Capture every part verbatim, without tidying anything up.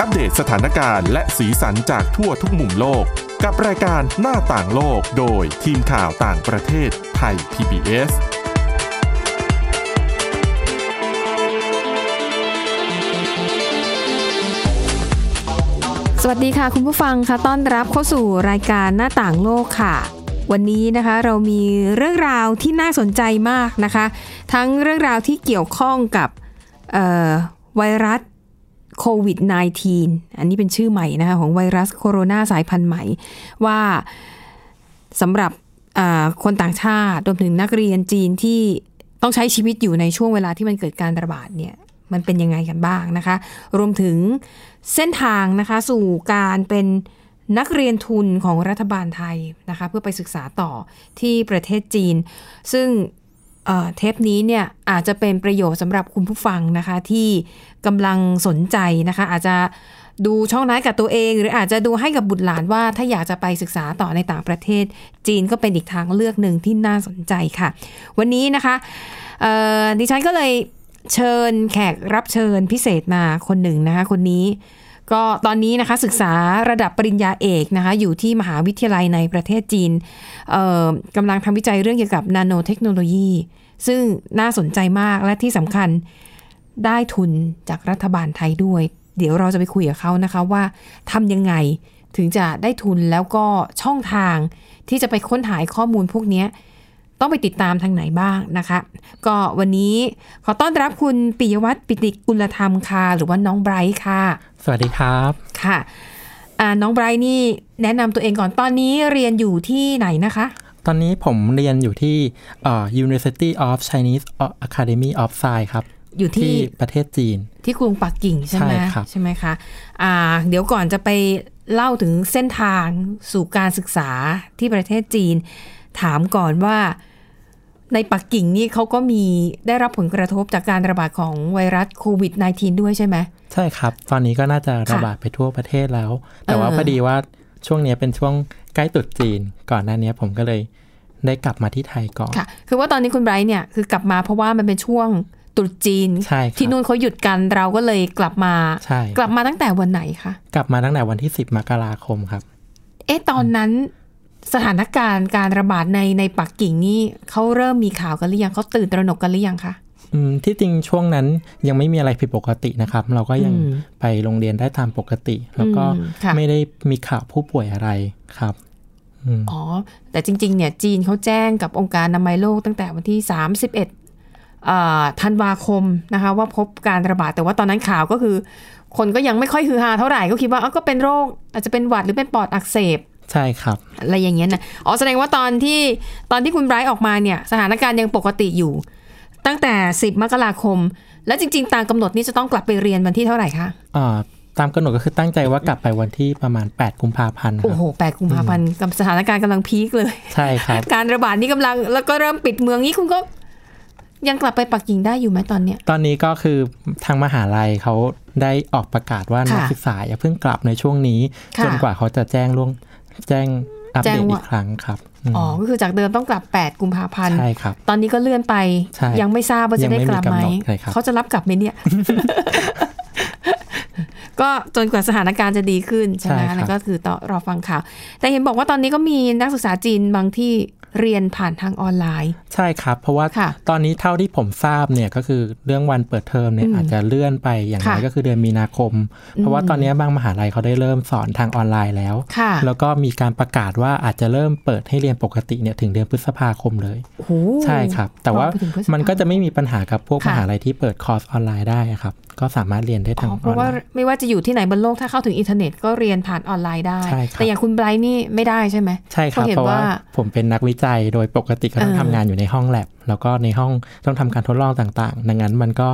อัปเดตสถานการณ์และสีสันจากทั่วทุกมุมโลกกับรายการหน้าต่างโลกโดยทีมข่าวต่างประเทศไทย พี บี เอสสวัสดีค่ะคุณผู้ฟังค่ะต้อนรับเข้าสู่รายการหน้าต่างโลกค่ะวันนี้นะคะเรามีเรื่องราวที่น่าสนใจมากนะคะทั้งเรื่องราวที่เกี่ยวข้องกับไวรัสโควิด สิบเก้า อันนี้เป็นชื่อใหม่นะคะของไวรัสโคโรนาสายพันธุ์ใหม่ว่าสำหรับคนต่างชาติรวมถึงนักเรียนจีนที่ต้องใช้ชีวิตอยู่ในช่วงเวลาที่มันเกิดการระบาดเนี่ยมันเป็นยังไงกันบ้างนะคะรวมถึงเส้นทางนะคะสู่การเป็นนักเรียนทุนของรัฐบาลไทยนะคะเพื่อไปศึกษาต่อที่ประเทศจีนซึ่งเอ่อเทปนี้เนี่ยอาจจะเป็นประโยชน์สำหรับคุณผู้ฟังนะคะที่กำลังสนใจนะคะอาจจะดูช่องนั้นกับตัวเองหรืออาจจะดูให้กับบุตรหลานว่าถ้าอยากจะไปศึกษาต่อในต่างประเทศจีนก็เป็นอีกทางเลือกหนึ่งที่น่าสนใจค่ะวันนี้นะคะเอ่อดิฉันก็เลยเชิญแขกรับเชิญพิเศษมาคนหนึ่งนะคะคนนี้ก็ตอนนี้นะคะศึกษาระดับปริญญาเอกนะคะอยู่ที่มหาวิทยาลัยในประเทศจีนเอ่อกำลังทำวิจัยเรื่องเกี่ยวกับนาโนเทคโนโลยีซึ่งน่าสนใจมากและที่สำคัญได้ทุนจากรัฐบาลไทยด้วยเดี๋ยวเราจะไปคุยกับเขานะคะว่าทำยังไงถึงจะได้ทุนแล้วก็ช่องทางที่จะไปค้นหาข้อมูลพวกนี้ต้องไปติดตามทางไหนบ้างนะคะก็วันนี้ขอต้อนรับคุณปิยวัฒน์ปิติกุลธรรมค่ะหรือว่าน้องไบรท์ค่ะสวัสดีครับค่ะน้องไบรท์นี่แนะนำตัวเองก่อนตอนนี้เรียนอยู่ที่ไหนนะคะตอนนี้ผมเรียนอยู่ที่ University of Chinese Academy of Science ครับอยู่ที่ประเทศจีนที่กรุงปักกิ่งใช่ไหมใช่ไหมคะอ่าเดี๋ยวก่อนจะไปเล่าถึงเส้นทางสู่การศึกษาที่ประเทศจีนถามก่อนว่าในปักกิ่งนี่เขาก็มีได้รับผลกระทบจากการระบาดของไวรัสโควิด สิบเก้า ด้วยใช่ไหมใช่ครับตอนนี้ก็น่าจะระบาดไปทั่วประเทศแล้วแต่ว่าพอดีว่าช่วงนี้เป็นช่วงใกล้ตรุษจีนก่อนหน้านี้ผมก็เลยได้กลับมาที่ไทยก่อนค่ะคือว่าตอนนี้คุณไบรท์เนี่ยคือกลับมาเพราะว่ามันเป็นช่วงตรุษจีนที่นู่นเขาหยุดกันเราก็เลยกลับมากลับมาตั้งแต่วันไหนคะกลับมาตั้งแต่วันที่สิบมกราคมครับเอ๊ะตอนนั้นสถานการณ์การระบาดในในปักกิ่งนี่เขาเริ่มมีข่าวกันหรือยังเขาตื่นตระหนกกันหรือยังคะอืมที่จริงช่วงนั้นยังไม่มีอะไรผิดปกตินะครับเราก็ยังไปโรงเรียนได้ตามปกติแล้วก็ไม่ได้มีข่าวผู้ป่วยอะไรครับอ๋อแต่จริงๆเนี่ยจีนเขาแจ้งกับองค์การอนามัยโลกตั้งแต่วันที่สามสิบเอ็ดอ่าธันวาคมนะคะว่าพบการระบาดแต่ว่าตอนนั้นข่าวก็คือคนก็ยังไม่ค่อยฮือฮาเท่าไหร่ก็คิดว่าเอ้าก็เป็นโรคอาจจะเป็นหวัดหรือเป็นปอดอักเสบใช่ครับอะไรอย่างเงี้ยนะอ๋อแสดงว่าตอนที่ตอนที่คุณไบรท์ออกมาเนี่ยสถานการณ์ยังปกติอยู่ตั้งแต่สิบมกราคมแล้วจริงๆตามกำหนดนี่จะต้องกลับไปเรียนวันที่เท่าไหร่คะอ่าตามกำหนดก็คือตั้งใจว่ากลับไปวันที่ประมาณแปดกุมภาพันธ์โอ้โหแปดกุมภาพันธ์สถานการณ์กำลังพีคเลยใช่ครับการระบาดนี่กำลังแล้วก็เริ่มปิดเมืองนี่คุณก็ยังกลับไปปักกิ่งได้อยู่ไหมตอนเนี้ยตอนนี้ก็คือทางมหาลัยเขาได้ออกประกาศว่านักศึกษาอย่าเพิ่งกลับในช่วงนี้จนกว่าเขาจะแจ้งล่วงแจ้งอัปเดตอีกครั้งครับอ๋อก็คือจากเดิมต้องกลับแปดกุมภาพันธ์ใช่ครับตอนนี้ก็เลื่อนไปยังไม่ทราบว่าจะได้กลับไหมเขาจะรับกลับไหมเนี่ย ก็จนกว่าสถานการณ์จะดีขึ้นใช่ไหมแล้วก็คือต่อรอฟังข่าวแต่เห็นบอกว่าตอนนี้ก็มีนักศึกษาจีนบางที่เรียนผ่านทางออนไลน์ใช่ครับเพราะว่าตอนนี้เท่าที่ผมทราบเนี่ยก็คือเรื่องวันเปิดเทอมเนี่ยอาจจะเลื่อนไปอย่างไรก็คือเดือนมีนาคมเพราะว่าตอนนี้บางมหาลัยเขาได้เริ่มสอนทางออนไลน์แล้วแล้วก็มีการประกาศว่าอาจจะเริ่มเปิดให้เรียนปกติเนี่ยถึงเดือนพฤษภาคมเลยใช่ครับแต่ว่ามันก็จะไม่มีปัญหากับพวกมหาลัยที่เปิดคอร์สออนไลน์ได้ครับก็สามารถเรียนได้ทางออนไลน์เพราะว่าไม่ว่าจะอยู่ที่ไหนบนโลกถ้าเข้าถึงอินเทอร์เน็ตก็เรียนผ่านออนไลน์ได้แต่อย่างคุณไบรท์นี่ไม่ได้ใช่ไหมใช่ครับเพราะว่าผมเป็นนักวิจัยโดยปกติก็ต้องทำงานอยู่ในห้องแลบแล้วก็ในห้องต้องทำการทดลองต่างๆดังนั้นมันก็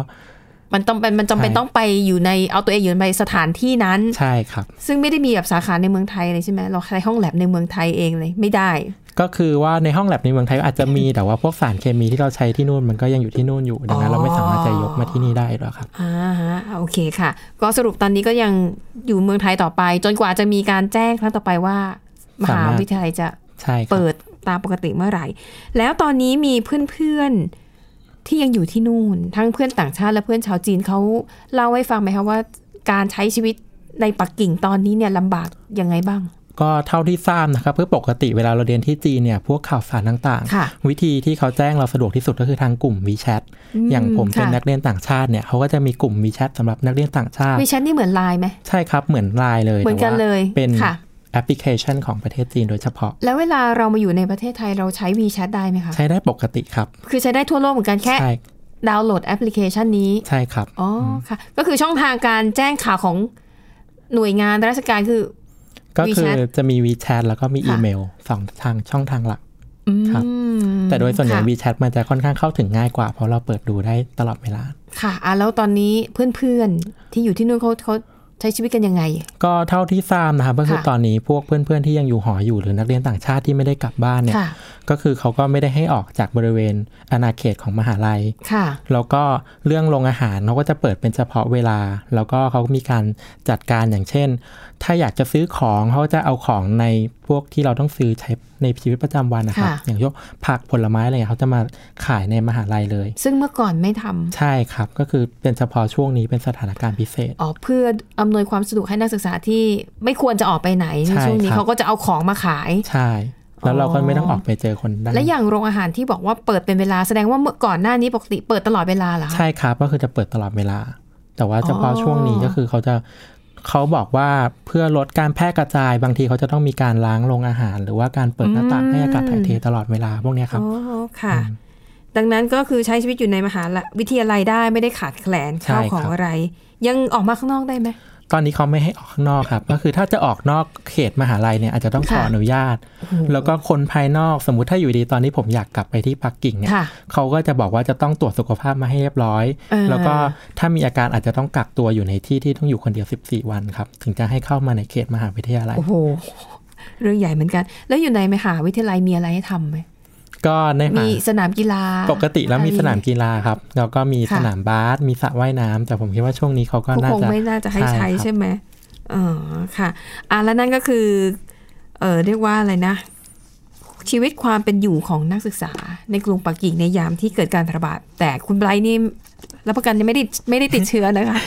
มันต้องเป็นมันจำเป็นต้องไปอยู่ในเอาตัวเองอยู่ในสถานที่นั้นใช่ครับซึ่งไม่ได้มีแบบสาขาในเมืองไทยเลยใช่ไหมเราใช้ห้องแลบในเมืองไทยเองเลยไม่ได้ก็คือว่าในห้องแลบในเมืองไทยอาจจะมีแต่ว่าพวกสารเคมีที่เราใช้ที่นู่นมันก็ยังอยู่ที่นู่นอยู่ดังนั้นเราไม่สามารถจะยกมาที่นี่ได้หรอกครับอ่าฮะโอเคค่ะก็สรุปตอนนี้ก็ยังอยู่เมืองไทยต่อไปจนกว่าจะมีการแจ้งครั้งต่อไปว่ามหาวิทยาลัยจะเปิดตามปกติเมื่อไหร่แล้วตอนนี้มีเพื่อนๆที่ยังอยู่ที่นู่นทั้งเพื่อนต่างชาติและเพื่อนชาวจีนเขาเล่าให้ฟังไหมคะว่าการใช้ชีวิต ในปักกิ่งตอนนี้เนี่ยลำบากยังไงบ้างก็เท่าที่ทราบนะครับเพื่อปกติเวลาเราเรียนที่จีนเนี่ยพวกข่าวสารต่างๆวิธีที่เขาแจ้งเราสะดวกที่สุดก็คือทางกลุ่ม WeChat อย่างผมเป็นนักเรียนต่างชาติเนี่ยเขาก็จะมีกลุ่ม WeChat สำหรับนักเรียนต่างชาติ WeChat นี่เหมือน ไลน์ ไหมใช่ครับเหมือน ไลน์ เลยเหมือนกันเลยเป็นแอปพลิเคชันของประเทศจีนโดยเฉพาะแล้วเวลาเรามาอยู่ในประเทศไทยเราใช้ WeChat ได้ไหมคะใช้ได้ปกติครับคือใช้ได้ทั่วโลกเหมือนกันแค่ดาวน์โหลดแอปพลิเคชันนี้ใช่ครับอ๋อค่ะก็คือช่องทางการแจ้งข่าวของหน่วยงานราชการคือก็คือจะมี WeChat แล้วก็มีอีเมลสองทางช่องทางหลักครับแต่โดยส่วนใหญ่ WeChat มันจะค่อนข้างเข้าถึงง่ายกว่าเพราะเราเปิดดูได้ตลอดเวลาค่ะอ่ะแล้วตอนนี้เพื่อนๆที่อยู่ที่นู่นเขาเขาใช้ชีวิตกันยังไงก็เท่าที่ทราบนะครับก็คือตอนนี้พวกเพื่อนๆที่ยังอยู่หออยู่หรือนักเรียนต่างชาติที่ไม่ได้กลับบ้านเนี่ยก็คือเขาก็ไม่ได้ให้ออกจากบริเวณอาณาเขตของมหาลัยแล้วก็เรื่องโรงอาหารเขาก็จะเปิดเป็นเฉพาะเวลาแล้วก็เขามีการจัดการอย่างเช่นถ้าอยากจะซื้อของเขาจะเอาของในพวกที่เราต้องซื้อใช้ในชีวิตประจำวันนะครับอย่างยกผักผลไม้อะไรเงี้ยเขาจะมาขายในมหาลัยเลยซึ่งเมื่อก่อนไม่ทำใช่ครับก็คือเป็นเฉพาะช่วงนี้เป็นสถานการณ์พิเศษอ๋อเพื่ออำนวยความสะดวกให้นักศึกษาที่ไม่ควรจะออกไปไหนในช่วงนี้เขาก็จะเอาของมาขายใช่แล้วเราก็ไม่ต้องออกไปเจอคนได้และอย่างโรงอาหารที่บอกว่าเปิดเป็นเวลาแสดงว่าเมื่อก่อนหน้านี้ปกติเปิดตลอดเวลาเหรอใช่ครับก็คือจะเปิดตลอดเวลาแต่ว่าเฉพาะช่วงนี้ก็คือเขาจะเขาบอกว่าเพื่อลดการแพร่กระจายบางทีเขาจะต้องมีการล้างโรงอาหารหรือว่าการเปิดหน้าต่างให้อากาศถ่ายเทตลอดเวลาพวกนี้ครับอ๋อค่ะดังนั้นก็คือใช้ชีวิตอยู่ในมหาวิทยาลัยได้ไม่ได้ขาดแคลนข้าวของอะไรยังออกมาข้างนอกได้ไหมตอนนี้เขาไม่ให้ออกข้างนอกครับก็คือถ้าจะออกนอกเขตมหาลัยเนี่ยอาจจะต้องขออนุญาตแล้วก็คนภายนอกสมมุติถ้าอยู่ดีตอนนี้ผมอยากกลับไปที่ปักกิ่งเนี่ยเขาก็จะบอกว่าจะต้องตรวจสุขภาพมาให้เรียบร้อยแล้วก็ถ้ามีอาการอาจจะต้องกักตัวอยู่ในที่ที่ต้องอยู่คนเดียวสิบสี่วันครับถึงจะให้เข้ามาในเขตมหาวิทยาลัยโอ้โหเรื่องใหญ่เหมือนกันแล้วอยู่ในมหาวิทยาลัยมีอะไรให้ทำไหมก็ในมีสนามกีฬาปกติแล้วมีสนามกีฬาครับแล้วก็มีสนามบาสมีสระว่ายน้ำแต่ผมคิดว่าช่วงนี้เขาก็น่าจะคงไม่น่าจะให้ใช้ใช่ไหมอ๋อค่ะอ่ะแล้วนั่นก็คือเออเรียกว่าอะไรนะชีวิตความเป็นอยู่ของนักศึกษาในกรุงปักกิ่งในยามที่เกิดการระบาดแต่คุณไบรท์นี่รับประกันไม่ได้ไม่ได้ติดเชื้อนะคะ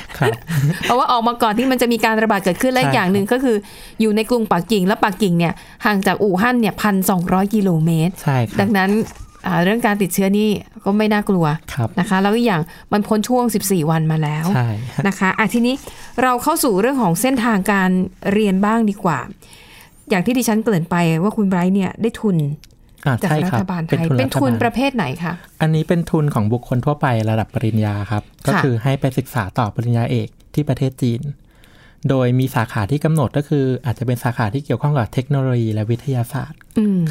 เพราะว่าออกมาก่อนที่มันจะมีการระบาดเกิดขึ้นและอย่างหนึ่งก็คืออยู่ในกรุงปักกิ่งและปักกิ่งเนี่ยห่างจากอู่ฮั่นเนี่ย หนึ่งพันสองร้อย กิโลเมตรดังนั้นเรื่องการติดเชื้อนี่ก็ไม่น่ากลัวนะคะแล้วอย่างมันพ้นช่วงสิบสี่วันมาแล้วนะคะอ่ะทีนี้เราเข้าสู่เรื่องของเส้นทางการเรียนบ้างดีกว่าอย่างที่ดิฉันเกริ่นไปว่าคุณไบรท์เนี่ยได้ทุนจากรัฐบาลไทยเป็นทุนประเภทไหนคะอันนี้เป็นทุนของบุคคลทั่วไประดับปริญญาครับก็คือให้ไปศึกษาต่อปริญญาเอกที่ประเทศจีนโดยมีสาขาที่กำหนดก็คืออาจจะเป็นสาขาที่เกี่ยวข้องกับเทคโนโลยีและวิทยาศาสตร์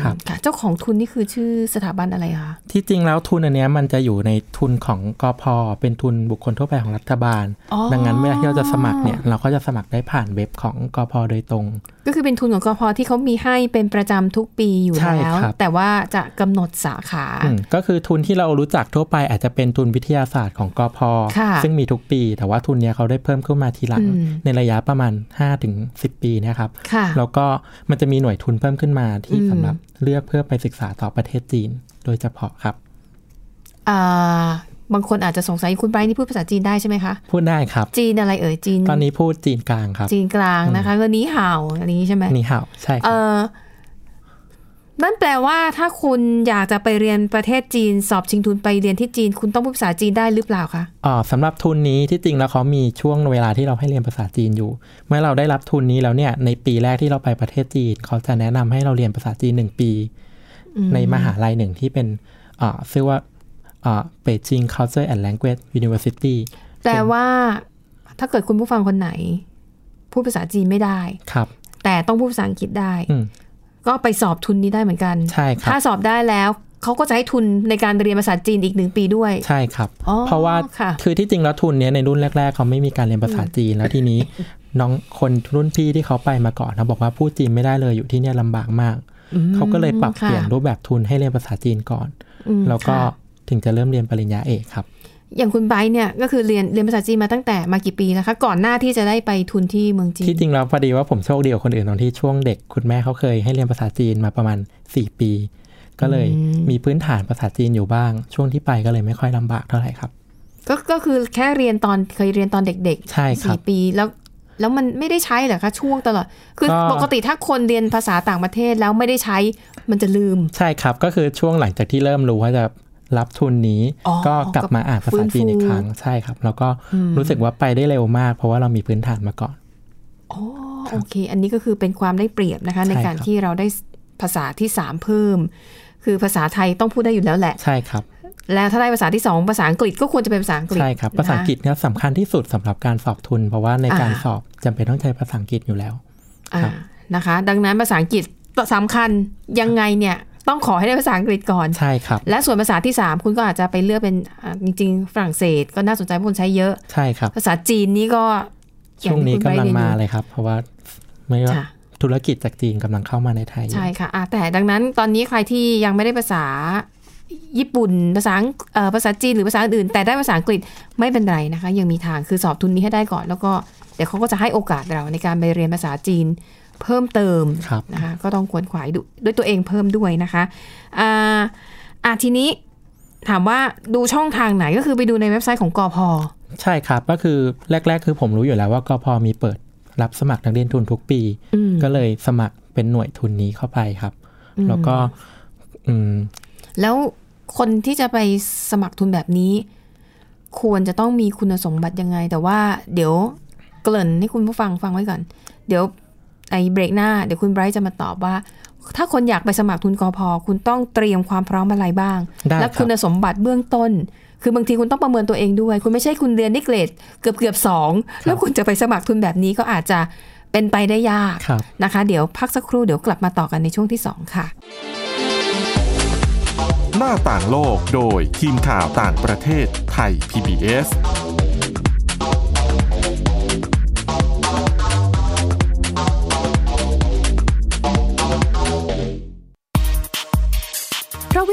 ครับเจ้าของทุนนี่คือชื่อสถาบันอะไรคะที่จริงแล้วทุนอันนี้มันจะอยู่ในทุนของกพ.เป็นทุนบุคคลทั่วไปของรัฐบาลดังนั้นเวลาที่เราจะสมัครเนี่ยเราก็จะสมัครได้ผ่านเว็บของกพ.โดยตรงก็คือเป็นทุนของกพ.ที่เขามีให้เป็นประจำทุกปีอยู่แล้วแต่ว่าจะกำหนดสาขาก็คือทุนที่เรารู้จักทั่วไปอาจจะเป็นทุนวิทยาศาสตร์ของกพ.ซึ่งมีทุกปีแต่ว่าทุนนี้เขาได้เพิ่มขึ้นมาทีหลังในระยะประมาณ ห้าถึงสิบ ปีนะครับแล้วก็มันจะมีหน่วยทุนเพิ่มขึ้นมาที่สำหรับเลือกเพื่อไปศึกษาต่อประเทศจีนโดยเฉพาะครับบางคนอาจจะสงสัยคุณไบรท์นี่พูดภาษาจีนได้ใช่ไหมคะพูดได้ครับจีนอะไรเอ่ยจีนตอนนี้พูดจีนกลางครับจีนกลางนะคะก็หนีห่าวอันนี้ใช่ไหมหนีห่าวใช่ครับนั่นแปลว่าถ้าคุณอยากจะไปเรียนประเทศจีนสอบชิงทุนไปเรียนที่จีนคุณต้องพูดภาษาจีนได้หรือเปล่าคะอ๋อสำหรับทุนนี้ที่จริงแล้วเขามีช่วงเวลาที่เราให้เรียนภาษาจีนอยู่เมื่อเราได้รับทุนนี้แล้วเนี่ยในปีแรกที่เราไปประเทศจีนเขาจะแนะนำให้เราเรียนภาษาจีนหนึ่งปีในมหาลัยหนึ่งที่เป็นอ่าชื่อว่าอ่า Beijing Culture and Language University แปลว่าถ้าเกิดคุณผู้ฟังคนไหนพูดภาษาจีนไม่ได้ครับแต่ต้องพูดภาษาอังกฤษได้ก็ไปสอบทุนนี้ได้เหมือนกันใช่ครับถ้าสอบได้แล้วเขาก็จะให้ทุนในการเรียนภาษาจีนอีกหนึ่งปีด้วยใช่ครับเพราะว่าคือที่จริงแล้วทุนนี้ในรุ่นแรกๆเขาไม่มีการเรียนภาษาจีนแล้วทีนี้น้องคนรุ่นพี่ที่เขาไปมาก่อนเขาบอกว่าพูดจีนไม่ได้เลยอยู่ที่เนี่ยลำบากมากเขาก็เลยปรับเปลี่ยนรูปแบบทุนให้เรียนภาษาจีนก่อนแล้วก็ถึงจะเริ่มเรียนปริญญาเอกครับอย่างคุณไบรท์เนี่ยก็คือเรียนเรียนภาษาจีนมาตั้งแต่มากี่ปีนะคะก่อนหน้าที่จะได้ไปทุนที่เมืองจีนที่จริงแล้วพอดีว่าผมโชคดีกว่าคนอื่นตรงที่ช่วงเด็กคุณแม่เขาเคยให้เรียนภาษาจีนมาประมาณสี่ปีก็เลยมีพื้นฐานภาษาจีนอยู่บ้างช่วงที่ไปก็เลยไม่ค่อยลำบากเท่าไหร่ครับก็ก็คือแค่เรียนตอนเคยเรียนตอนเด็กๆสี่ปีแล้ว แล้วมันไม่ได้ใช้เหรอคะช่วงตลอดคือปกติถ้าคนเรียนภาษาต่างประเทศแล้วไม่ได้ใช้มันจะลืมใช่ครับก็คือช่วงหลังจากที่เริ่มรู้ว่าจะรับทุนนี้ก็กลับมาอ่านภาษาจีนอีกครั้งใช่ครับแล้วก็รู้สึกว่าไปได้เร็วมากเพราะว่าเรามีพื้นฐานมาก่อนอ๋อโอเคอันนี้ก็คือเป็นความได้เปรียบนะคะ ในการที่เราได้ภาษาที่สามเพิ่มคือภาษาไทยต้องพูดได้อยู่แล้วแหละใช่ครับแล้วถ้าได้ภาษาที่สองภาษาอังกฤษก็ควรจะเป็นภาษาอังกฤษใช่ครับภาษาอังกฤษเนี่ยสำคัญที่สุดสำหรับการสอบทุนเพราะว่าในการสอบจำเป็นต้องใช้ภาษาอังกฤษอยู่แล้วนะคะดังนั้นภาษาอังกฤษสำคัญยังไงเนี่ยต้องขอให้ได้ภาษาอังกฤษก่อนใช่ครับและส่วนภาษาที่สามคุณก็อาจจะไปเลือกเป็นจริงๆฝรั่งเศสก็น่าสนใจคนใช้เยอะใช่ครับภาษาจีนนี่ก็ช่วงนี้กำลังมาเลยครับเพราะว่าไม่ว่าธุรกิจจากจีนกำลังเข้ามาในไทยใช่ค่ะแต่ดังนั้นตอนนี้ใครที่ยังไม่ได้ภาษาญี่ปุ่นภาษาเอ่อภาษาจีนหรือภาษาอื่นแต่ได้ภาษาอังกฤษไม่เป็นไรนะคะยังมีทางคือสอบทุนนี้ให้ได้ก่อนแล้วก็เดี๋ยวเขาก็จะให้โอกาสเราในการไปเรียนภาษาจีนเพิ่มเติมนะคะก็ต้องขวนขวายด้วยตัวเองเพิ่มด้วยนะคะอ่าอ่ะทีนี้ถามว่าดูช่องทางไหนก็คือไปดูในเว็บไซต์ของกพ.ใช่ครับก็คือแรกๆคือผมรู้อยู่แล้วว่ากพ.มีเปิดรับสมัครนักเรียนทุนทุกปีก็เลยสมัครเป็นหน่วยทุนนี้เข้าไปครับแล้วก็อืมแล้วคนที่จะไปสมัครทุนแบบนี้ควรจะต้องมีคุณสมบัติยังไงแต่ว่าเดี๋ยวเกริ่นให้คุณผู้ฟังฟังไว้ก่อนเดี๋ยวไอ้เบรกหน้าเดี๋ยวคุณไบรท์จะมาตอบว่าถ้าคนอยากไปสมัครทุนกพ.คุณต้องเตรียมความพร้อมอะไรบ้างและคุณสมบัติเบื้องต้นคือบางทีคุณต้องประเมินตัวเองด้วยคุณไม่ใช่คุณเรียนได้เกรดเกือบๆสองแล้วคุณจะไปสมัครทุนแบบนี้ก็อาจจะเป็นไปได้ยากนะคะเดี๋ยวพักสักครู่เดี๋ยวกลับมาต่อกันในช่วงที่สองค่ะหน้าต่างโลกโดยทีมข่าวต่างประเทศไทย พี บี เอส เพราะว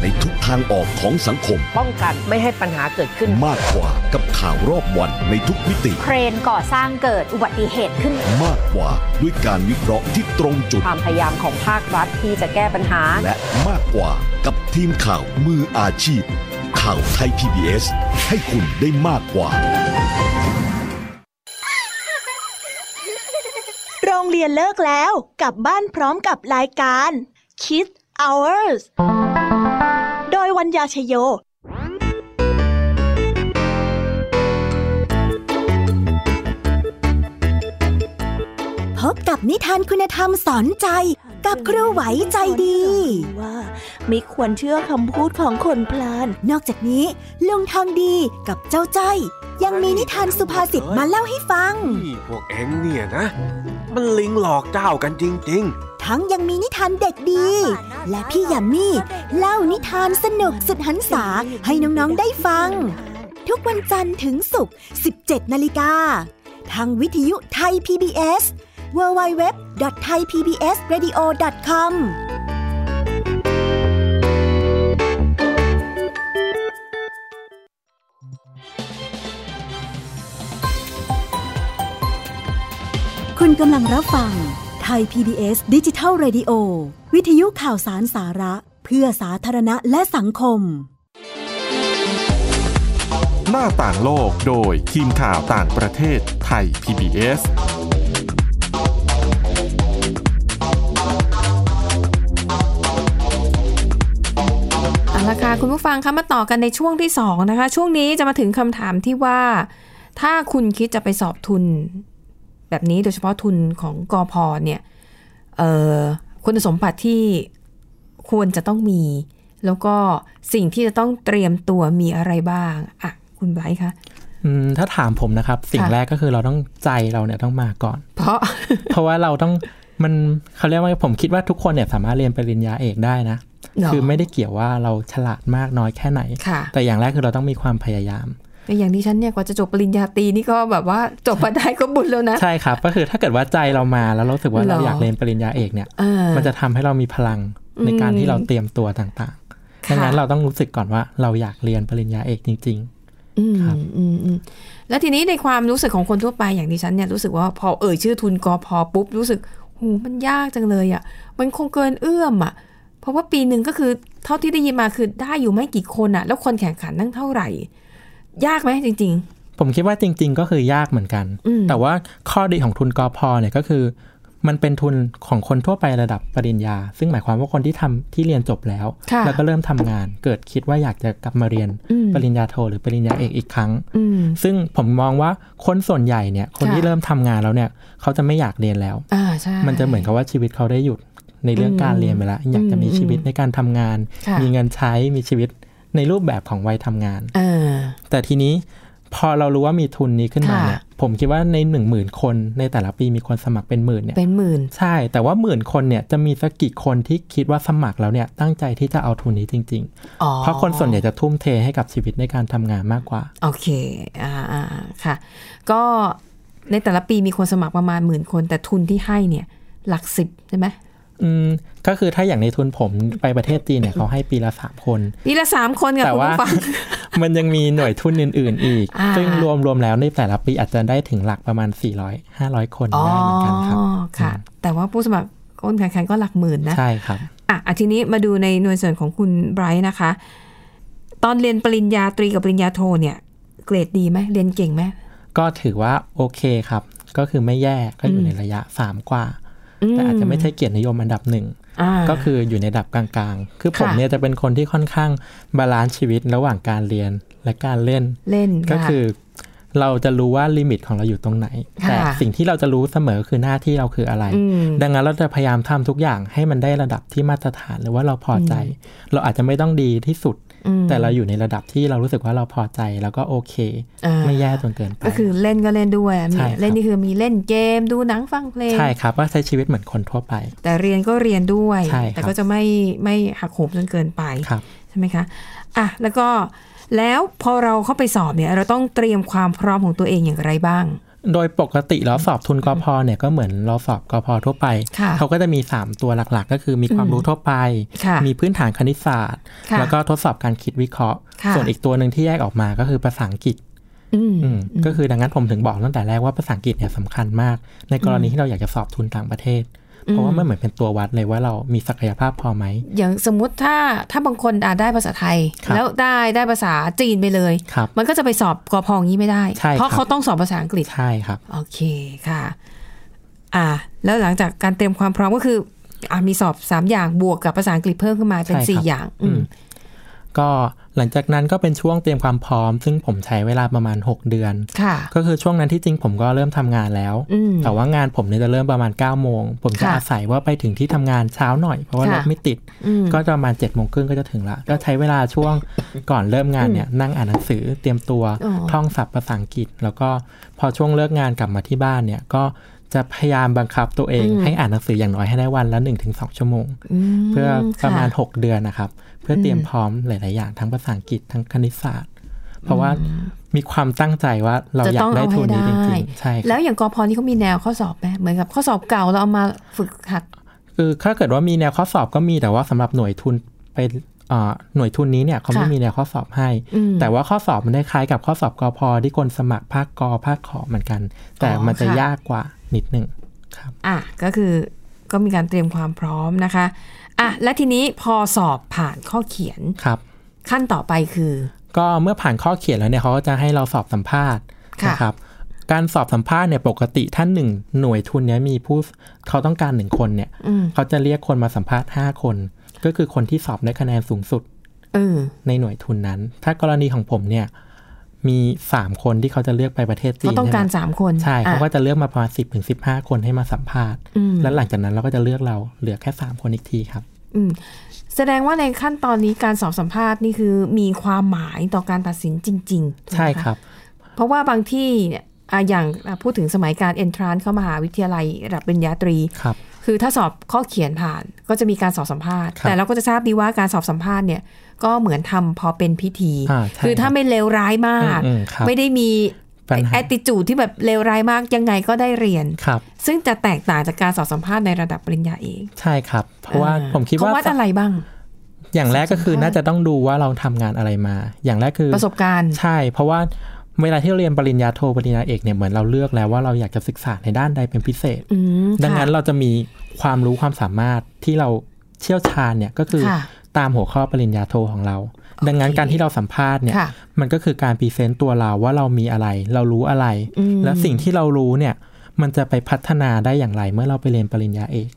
ในทุกทางออกของสังคมป้องกันไม่ให้ปัญหาเกิดขึ้นมากกว่ากับข่าวรอบวันในทุกมิติเครนก่อสร้างเกิดอุบัติเหตุขึ้นมากกว่าด้วยการวิเคราะห์ที่ตรงจุดความพยายามของภาครัฐที่จะแก้ปัญหาและมากกว่ากับทีมข่าวมืออาชีพข่าวไทย พี บี เอส ให้คุณได้มากกว่าโรงเรียนเลิกแล้วกลับบ้านพร้อมกับรายการ Kids Hours โดยวัญญาชโยพบกับนิทานคุณธรรมสอนใจกับครูไหวใจดีว่าไม่ควรเชื่อคำพูดของคนพลานนอกจากนี้ลุงทองดีกับเจ้าจ้อยยังมีนิทานสุภาษิตมาเล่าให้ฟังพวกเอ็งเนี่ยนะมันลิงหลอกเจ้ากันจริงๆทั้งยังมีนิทานเด็กดีและพี่ยามี่เล่านิทานสนุกสุดหรรษาให้น้องๆได้ฟังทุกวันจันทร์ถึงศุกร์ สิบเจ็ดนาฬิกา นทางวิทยุไทย พี บี เอสดับเบิลยู ดับเบิลยู ดับเบิลยู ดอท ไทย พี บี เอส เรดิโอ ดอท คอม คุณกำลังรับฟัง Thai พี บี เอส Digital Radio วิทยุข่าวสารสาระเพื่อสาธารณะและสังคมหน้าต่างโลกโดยทีมข่าวต่างประเทศ Thai พี บี เอสนะคะคุณผู้ฟังคะมาต่อกันในช่วงที่สองนะคะช่วงนี้จะมาถึงคำถามที่ว่าถ้าคุณคิดจะไปสอบทุนแบบนี้โดยเฉพาะทุนของกพ.เนี่ยเอ่อคุณสมบัติที่ควรจะต้องมีแล้วก็สิ่งที่จะต้องเตรียมตัวมีอะไรบ้างอ่ะคุณไบรท์คะ ถ้าถามผมนะครับสิ่งแรกก็คือเราต้องใจเราเนี่ยต้องมาก่อนเพราะเพราะว่าเราต้องมันเขาเรียกว่าผมคิดว่าทุกคนเนี่ยสามารถเรียนปริญญาเอกได้นะคือไม่ได้เกี่ยวว่าเราฉลาดมากน้อยแค่ไหนแต่อย่างแรกคือเราต้องมีความพยายามอย่างที่ฉันเนี่ยกว่าจะจบปริญญาตรีนี่ก็แบบว่าจบมาได้ก็บุญแล้วนะใช่ครับก็คือถ้าเกิดว่าใจเรามาแล้วรู้สึกว่าเราอยากเรียนปริญญาเอกเนี่ยมันจะทำให้เรามีพลังในการที่เราเตรียมตัวต่างๆดังนั้นเราต้องรู้สึกก่อนว่าเราอยากเรียนปริญญาเอกจริงๆอืมอืมอืมแล้วทีนี้ในความรู้สึกของคนทั่วไปอย่างที่ฉันเนี่ยรู้สึกว่าพอเอ่ยชื่อทุนกพ.ปุ๊บรู้สึกโหมันยากจังเลยอ่ะมันคงเกินเอื้อมอ่ะเพราะว่าปีนึงก็คือเท่าที่ได้ยินมาคือได้อยู่ไม่กี่คนอ่ะแล้วคนแข่งขันตั้งเท่าไหร่ยากไหมจริงๆผมคิดว่าจริงๆก็คือยากเหมือนกันแต่ว่าข้อดีของทุนกพ.เนี่ยก็คือมันเป็นทุนของคนทั่วไประดับปริญญาซึ่งหมายความว่าคนที่ทำที่เรียนจบแล้วแล้วก็เริ่มทำงานเกิดคิดว่าอยากจะกลับมาเรียนปริญญาโทหรือปริญญาเอกอีกครั้งซึ่งผมมองว่าคนส่วนใหญ่เนี่ยคนที่เริ่มทำงานแล้วเนี่ยเขาจะไม่อยากเรียนแล้วมันจะเหมือนกับว่าชีวิตเขาได้หยุดในเรื่องการเรียนไปแล้วอยากจะมีชีวิตในการทำงานมีเงินใช้มีชีวิตในรูปแบบของวัยทำงานแต่ทีนี้พอเรารู้ว่ามีทุนนี้ขึ้นมาเนี่ยผมคิดว่าใน หนึ่งหมื่น คนในแต่ละปีมีคนสมัครเป็นหมื่นเนี่ยเป็นหมื่นใช่แต่ว่าหมื่นคนเนี่ยจะมีสักกี่คนที่คิดว่าสมัครแล้วเนี่ยตั้งใจที่จะเอาทุนนี้จริงๆเพราะคนส่วนใหญ่จะทุ่มเทให้กับชีวิตในการทำงานมากกว่าโอเคอ่าค่ะก็ในแต่ละปีมีคนสมัครประมาณหมื่นคนแต่ทุนที่ให้เนี่ยหลักสิบใช่ไหมอืมก็คือถ้าอย่างในทุนผมไปประเทศจีนเนี่ยเขาให้ปีละสามคนปีละสามคนกับคุณผู้ฟังมันยังมีหน่วยทุนอื่นๆอีกซึ่งรวมๆแล้วในแต่ละปีอาจจะได้ถึงหลักประมาณสี่ร้อย ห้าร้อยคนได้เหมือนกันครับอ๋อค่ะแต่ว่าผู้สมัครคนแข่งขันก็หลักหมื่นนะใช่ครับอ่ะทีนี้มาดูในหน่วยส่วนของคุณไบรท์นะคะตอนเรียนปริญญาตรีกับปริญญาโทเนี่ยเกรดดีไหมเรียนเก่งไหมก็ถือว่าโอเคครับก็คือไม่แย่ก็อยู่ในระยะสามกว่าแต่อาจจะไม่ใช่เกียรตินิยมอันดับหนึ่งก็คืออยู่ในระดับกลางๆคือผมเนี่ยจะเป็นคนที่ค่อนข้างบาลานซ์ชีวิตระหว่างการเรียนและการเล่นเล่นก็คือเราจะรู้ว่าลิมิตของเราอยู่ตรงไหนแต่สิ่งที่เราจะรู้เสมอคือหน้าที่เราคืออะไรดังนั้นเราจะพยายามทำทุกอย่างให้มันได้ระดับที่มาตรฐานหรือว่าเราพอใจเราอาจจะไม่ต้องดีที่สุดแต่เราอยู่ในระดับที่เรารู้สึกว่าเราพอใจแล้วก็โอเคไม่แย่จนเกินไปก็คือเล่นก็เล่นด้วยเล่นนี่คือมีเล่นเกมดูหนังฟังเพลงใช่ครับว่าใช้ชีวิตเหมือนคนทั่วไปแต่เรียนก็เรียนด้วยแต่ก็จะไม่ไม่หักโหมจนเกินไปใช่ไหมคะอ่ะแล้วก็แล้วพอเราเข้าไปสอบเนี่ยเราต้องเตรียมความพร้อมของตัวเองอย่างไรบ้างโดยปกติแล้วสอบทุนกพ.เนี่ยก็เหมือนเราสอบกพ.ทั่วไปเขาก็จะมีสามตัวหลักๆก็คือมีความรู้ทั่วไปมีพื้นฐานคณิตศาสตร์แล้วก็ทดสอบการคิดวิเคราะห์ส่วนอีกตัวนึงที่แยกออกมาก็คือภาษาอังกฤษก็คือดังนั้นผมถึงบอกตั้งแต่แรกว่าภาษาอังกฤษเนี่ยสำคัญมากในกรณีที่เราอยากจะสอบทุนต่างประเทศเพราะว่ามันเหมือนเป็นตัววัดเลยว่าเรามีศักยภาพพอไหมอย่างสมมุติถ้าถ้าบางคนได้ภาษาไทยแล้วได้ได้ภาษาจีนไปเลยมันก็จะไปสอบกพ.งี้ไม่ได้เพราะเขาต้องสอบภาษาอังกฤษใช่ครับโอเคค่ะอ่าแล้วหลังจากการเตรียมความพร้อมก็คืออ่ามีสอบสามอย่างบวกกับภาษาอังกฤษเพิ่มขึ้นมาเป็นสี่อย่างอืมก็หลังจากนั้นก็เป็นช่วงเตรียมความพร้อมซึ่งผมใช้เวลาประมาณหกเดือนก็คือช่วงนั้นที่จริงผมก็เริ่มทำงานแล้วแต่ว่างานผมเนี่ยจะเริ่มประมาณ เก้าโมง โมงผมจะอาศัยว่าไปถึงที่ทำงานเช้าหน่อยเพราะว่ารถไม่ติดก็ประมาณ เจ็ดโมง นก็จะถึงละก็ใช้เวลาช่วงก่อนเริ่มงานเนี่ยนั่งอ่านหนังสือเตรียมตัวท่องศัพท์ภาษาอังกฤษแล้วก็พอช่วงเลิกงานกลับมาที่บ้านเนี่ยก็จะพยายามบังคับตัวเองให้อ่านหนังสืออย่างน้อยให้ได้วันละ หนึ่งถึงสอง ชั่วโมงเพื่อประมาณหกเดือนนะครับเพื่อเตรียมพร้อมหลายๆอย่างทั้งภาษาอังกฤษทั้งคณิตศาสตร์เพราะว่ามีความตั้งใจว่าเราอยากได้ทุนนี้จริงๆใช่แล้วอย่างกพ.นี่เขามีแนวข้อสอบไหมเหมือนกับข้อสอบเก่าเราเอามาฝึกหัดคือถ้าเกิดว่ามีแนวข้อสอบก็มีแต่ว่าสำหรับหน่วยทุนไปหน่วยทุนนี้เนี่ยเขาไม่มีแนวข้อสอบให้แต่ว่าข้อสอบมันได้คล้ายกับข้อสอบกพ.ที่คนสมัครภาคกภาคขเหมือนกันแต่มันจะยากกว่านิดนึงครับอ่ะก็คือก็มีการเตรียมความพร้อมนะคะอ่ะและทีนี้พอสอบผ่านข้อเขียนครับขั้นต่อไปคือก็เมื่อผ่านข้อเขียนแล้วเนี่ยเขาก็จะให้เราสอบสัมภาษณ์นะครับการสอบสัมภาษณ์เนี่ยปกติท่านหนึ่งหน่วยทุนเนี้ยมีผู้เขาต้องการหนึ่งคนเนี่ยเขาจะเรียกคนมาสัมภาษณ์ห้าคนก็คือคนที่สอบได้คะแนนสูงสุดในหน่วยทุนนั้นถ้ากรณีของผมเนี่ยมีสามคนที่เขาจะเลือกไปประเทศจีนเขาต้องการสามคนใช่เขาก็จะเลือกมาประมาณ สิบถึงสิบห้า คนให้มาสัมภาษณ์แล้วหลังจากนั้นเราก็จะเลือกเราเหลือแค่สามคนอีกทีครับแสดงว่าในขั้นตอนนี้การสอบสัมภาษณ์นี่คือมีความหมายต่อการตัดสินจริงๆใช่ครับ เพราะว่าบางที่เนี่ยอย่างพูดถึงสมัยการ entrance เข้ามหาวิทยาลัยระดับปริญญาตรีครับคือถ้าสอบข้อเขียนผ่านก็จะมีการสอบสัมภาษณ์แต่เราก็จะทราบดีว่าการสอบสัมภาษณ์เนี่ยก็เหมือนทำพอเป็นพิธีคือถ้าไม่เลวร้ายมากไม่ได้มีattitude ที่แบบเลวร้ายมากยังไงก็ได้เรียนซึ่งจะแตกต่างจากการสอบสัมภาษณ์ในระดับปริญญาเองใช่ครับเพราะว่าผมคิดว่าเขาวัดอะไรบ้างอย่างแรกก็คือน่าจะต้องดูว่าเราทำงานอะไรมาอย่างแรกคือประสบการณ์ใช่เพราะว่าเวลาที่เราเรียนปริญญาโทปริญญาเอกเนี่ยเหมือนเราเลือกแล้วว่าเราอยากจะศึกษาในด้านใดเป็นพิเศษดังนั้นเราจะมีความรู้ความสามารถที่เราเชี่ยวชาญเนี่ยก็คือตามหัวข้อปริญญาโทของเราดังนั้นการที่เราสัมภาษณ์เนี่ยมันก็คือการพรีเซนต์ตัวเราว่าเรามีอะไรเรารู้อะไรและสิ่งที่เรารู้เนี่ยมันจะไปพัฒนาได้อย่างไรเมื่อเราไปเรียนปริญญาเอก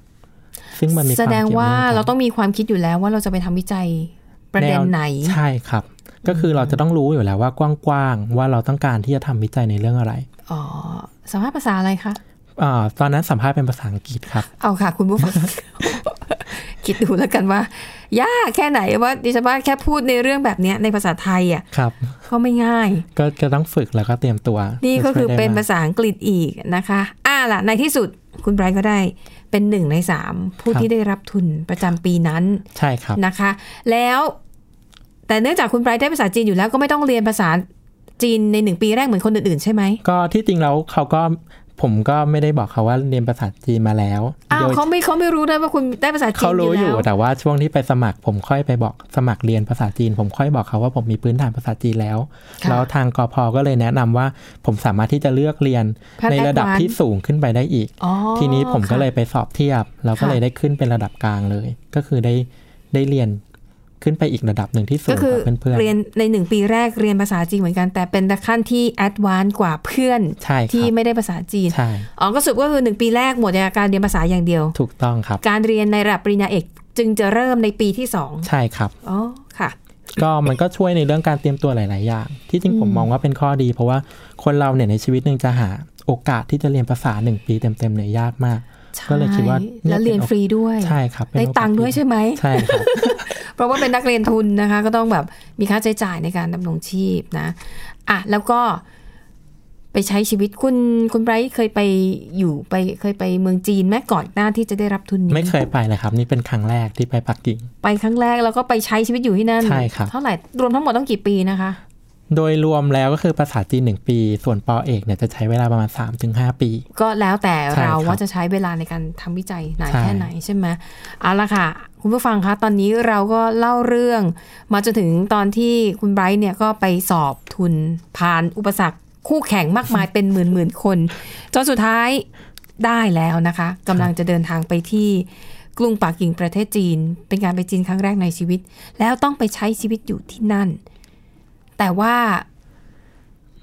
ซึ่งมันมีแสดงว่าเราต้องมีความคิดอยู่แล้วว่าเราจะไปทำวิจัยประเด็นไหนใช่ครับก็คือเราจะต้องรู้อยู่แล้วว่ากว้างๆว่าเราต้องการที่จะทำวิจัยในเรื่องอะไรอ๋อสัมภาษณ์ภาษาอะไรคะอ่าตอนนั้นสัมภาษณ์เป็นภาษาอังกฤษครับเอาค่ะคุณผู้ฟัง คิดดูแล้วกันว่ายากแค่ไหนว่าดิฉันว่าแค่พูดในเรื่องแบบนี้ในภาษาไทยอ่ะครับก็ไม่ง่ายก็จะต้องฝึกแล้วก็เตรียมตัวนี่ก็คือเป็นภาษาอังกฤษอีกนะคะอ่าล่ะในที่สุดคุณไบรท์ก็ได้เป็นหนึ่งในสามผู้ที่ได้รับทุนประจำปีนั้นใช่ครับนะคะแล้วแต่เนื่องจากคุณไบรท์ได้ภาษาจีนอยู่แล้วก็ไม่ต้องเรียนภาษาจีนในหนึ่งปีแรกเหมือนคนอื่นๆใช่ไหมก็ที่จริงแล้วเขาก็ผมก็ไม่ได้บอกเขาว่าเรียนภาษาจีนมาแล้วอ้าวเขาไม่เขาไม่รู้ด้วยว่าคุณได้ภาษาจีนอยู่แล้วเขารู้อยู่แต่ว่าช่วงที่ไปสมัครผมค่อยไปบอกสมัครเรียนภาษาจีนผมค่อยบอกเขาว่าผมมีพื้นฐานภาษาจีนแล้วแล้วทางกพ.ก็เลยแนะนำว่าผมสามารถที่จะเลือกเรียนในระดับที่สูงขึ้นไปได้อีกทีนี้ผมก็เลยไปสอบเทียบแล้วก็เลยได้ขึ้นเป็นระดับกลางเลยก็คือได้ได้เรียนขึ้นไปอีกระดับหนึ่งที่สูงกว่าเพื่อนๆเรียนในหนึ่งปีแรกเรียนภาษาจีนเหมือนกันแต่เป็นขั้นที่แอดวานซ์กว่าเพื่อนที่ไม่ได้ภาษาจีนอ๋อก็สรุปก็คือหนึ่งปีแรกหมดจากการเรียนภาษาอย่างเดียวถูกต้องครับการเรียนในระดับปริญญาเอกจึงจะเริ่มในปีที่สองใช่ครับอ๋อค่ะก็มันก็ช่วยในเรื่องการเตรียมตัวหลายๆอย่างที่จริงผมมองว่าเป็นข้อดีเพราะว่าคนเราเนี่ยในชีวิตนึงจะหาโอกาสที่จะเรียนภาษาหนึ่งปีเต็มๆเนี่ยยากมากก็เลยคิดว่าแล้วเรียนฟรีด้วยใช่ครับได้ตังค์ด้วยใช่ไหมใช่ครับเพราะว่าเป็นนักเรียนทุนนะคะก็ต้องแบบมีค่าใช้จ่ายในการดำรงชีพนะอ่ะแล้วก็ไปใช้ชีวิตคุณคุณไบรท์เคยไปอยู่ไปเคยไปเมืองจีนไหมก่อนหน้าที่จะได้รับทุนนี้ไม่เคยไปเลยครับนี่เป็นครั้งแรกที่ไปปักกิ่งไปครั้งแรกแล้วก็ไปใช้ชีวิตอยู่ที่นั่นใช่ครับเท่าไหร่รวมทั้งหมดต้องกี่ปีนะคะโดยรวมแล้วก็คือภาษาจีนหนึ่งปีส่วนปอเอกเนี่ยจะใช้เวลาประมาณ สามถึงห้า ปีก็แล้วแต่เราว่าจะใช้เวลาในการทำวิจัยนานแค่ไหนใช่ไหมเอาละค่ะคุณผู้ฟังคะตอนนี้เราก็เล่าเรื่องมาจนถึงตอนที่คุณไบรท์เนี่ยก็ไปสอบทุนผ่านอุปสรรคคู่แข่งมากมายเป็นหมื่นๆคนจนสุดท้ายได้แล้วนะคะกำลังจะเดินทางไปที่กรุงปักกิ่งประเทศจีนเป็นการไปจีนครั้งแรกในชีวิตแล้วต้องไปใช้ชีวิตอยู่ที่นั่นแต่ว่า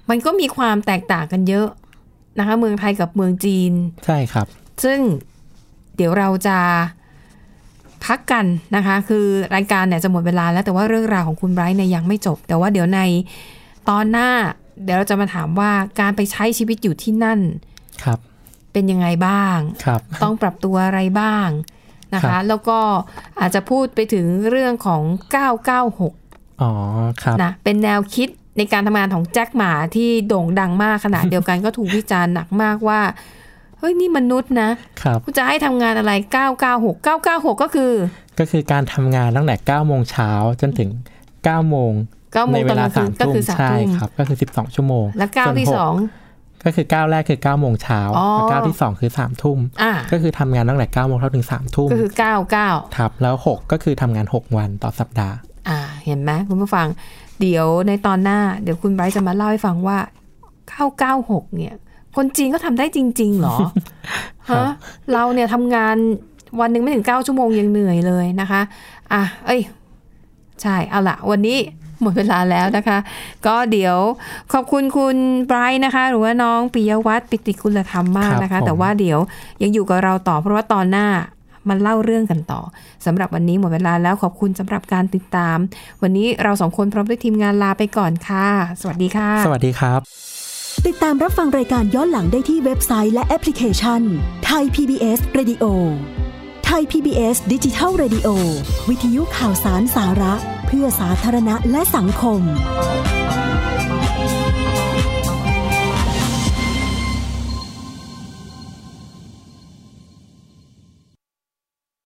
มันก็มีความแตกต่างกันเยอะนะคะเมืองไทยกับเมืองจีนใช่ครับซึ่งเดี๋ยวเราจะพักกันนะคะคือรายการเนี่ยจะหมดเวลาแล้วแต่ว่าเรื่องราวของคุณไบรท์เนี่ยยังไม่จบแต่ว่าเดี๋ยวในตอนหน้าเดี๋ยวเราจะมาถามว่าการไปใช้ชีวิตอยู่ที่นั่นครับเป็นยังไงบ้างครับต้องปรับตัวอะไรบ้างนะคะแล้วก็อาจจะพูดไปถึงเรื่องของเก้าเก้าหกอ๋อครับนะเป็นแนวคิดในการทำงานของแจ็คหม่าที่โด่งดังมากขณะเดียวกันก็ถูกวิจารณ์หนักมากว่าเฮ้ยนี่มนุษย์นะครับจะให้ทำงานอะไรเก้าเก้าหก เก้าเก้าหกก็คือก็คือการทำงานตั้งแต่เก้าโมงเช้าจนถึงเก้าโมงในเวลาสามทุ่มใช่ครับก็คือสิบสองชั่วโมงและเก้าที่สองก็คือเก้าแรกคือเก้าโมงเช้าและเก้าที่สองคือสามทุ่มก็คือทำงานตั้งแต่เก้าโมงเช้าถึงสามทุ่มก็คือเก้าเก้าครับแล้วหกก็คือทำงานหกวันต่อสัปดาห์อ่าเห็นไหมคุณผู้ฟังเดี๋ยวในตอนหน้าเดี๋ยวคุณไบรท์จะมาเล่าให้ฟังว่าเก้าเก้าหกเนี่ยคนจีนก็ทำได้จริงๆหรอฮะเราเนี่ยทำงานวันหนึ่งไม่ถึงเก้าชั่วโมงยังเหนื่อยเลยนะคะอ่ะเอ้ยใช่เอาละวันนี้หมดเวลาแล้วนะคะก็เดี๋ยวขอบคุณคุณไบรท์นะคะหรือว่าน้องปิยวัฒน์ปิติกุลธรรมมากนะคะแต่ว่าเดี๋ยวยังอยู่กับเราต่อเพราะว่าตอนหน้ามันเล่าเรื่องกันต่อสำหรับวันนี้หมดเวลาแล้วขอบคุณสำหรับการติดตามวันนี้เราสองคนพร้อมด้วยทีมงานลาไปก่อนค่ะสวัสดีค่ะสวัสดีครับติดตามรับฟังรายการย้อนหลังได้ที่เว็บไซต์และแอปพลิเคชัน Thai พี บี เอส Radio Thai พี บี เอส Digital Radio วิทยุข่าวสารสาระเพื่อสาธารณะและสังคม